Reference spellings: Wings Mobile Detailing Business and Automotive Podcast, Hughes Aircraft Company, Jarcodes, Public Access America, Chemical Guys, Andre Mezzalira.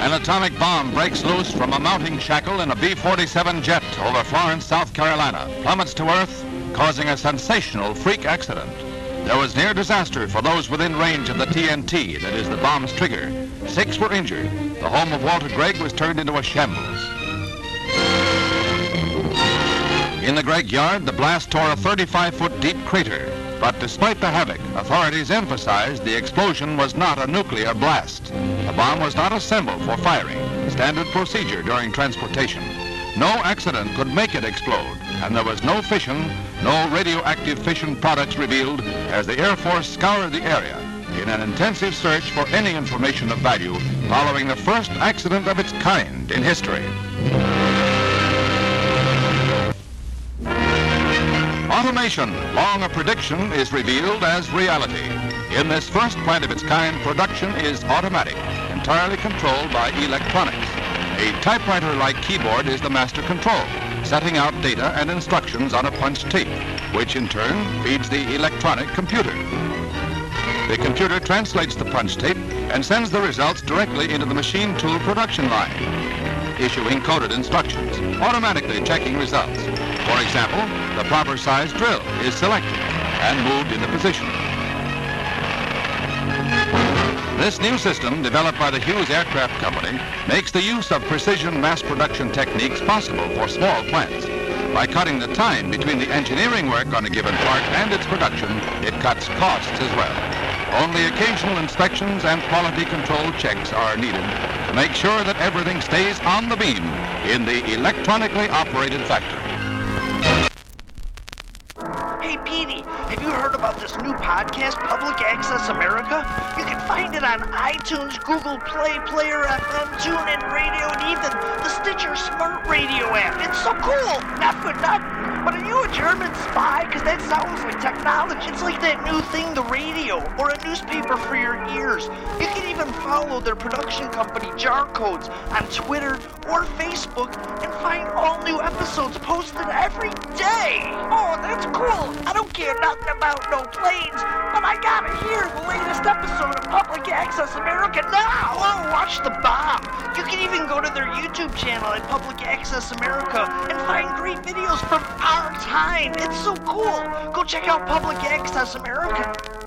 An atomic bomb breaks loose from a mounting shackle in a B-47 jet over Florence, South Carolina, plummets to earth, causing a sensational freak accident. There was near disaster for those within range of the TNT, that is the bomb's trigger. 6 were injured. The home of Walter Gregg was turned into a shambles. In the Gregg yard, the blast tore a 35-foot deep crater. But despite the havoc, authorities emphasized the explosion was not a nuclear blast. The bomb was not assembled for firing, standard procedure during transportation. No accident could make it explode, and there was no fission, no radioactive fission products revealed as the Air Force scoured the area in an intensive search for any information of value following the first accident of its kind in history. Automation, long a prediction, is revealed as reality. In this first plant of its kind, production is automatic, entirely controlled by electronics. A typewriter-like keyboard is the master control, setting out data and instructions on a punched tape, which in turn feeds the electronic computer. The computer translates the punched tape and sends the results directly into the machine tool production line, issuing coded instructions, automatically checking results. For example, the proper size drill is selected and moved into position. This new system, developed by the Hughes Aircraft Company, makes the use of precision mass production techniques possible for small plants. By cutting the time between the engineering work on a given part and its production, it cuts costs as well. Only occasional inspections and quality control checks are needed to make sure that everything stays on the beam in the electronically operated factory. Hey, Petey, have you heard about this new podcast, Public Access America? You can find it on iTunes, Google Play, Player FM, TuneIn Radio, and even the Stitcher Smart Radio app. It's so cool! Not for nothing. But are you a German spy? Because that sounds like technology. It's like that new thing, the radio, or a newspaper for your ears. You can even follow their production company, Jarcodes, on Twitter or Facebook, and find all new episodes posted every day. Oh, that's cool! I don't care nothing about no planes, but I gotta hear the latest episode of Public Access America now! Oh, watch the bomb! You can even go to their YouTube channel at Public Access America and find great videos from our time. It's so cool! Go check out Public Access America.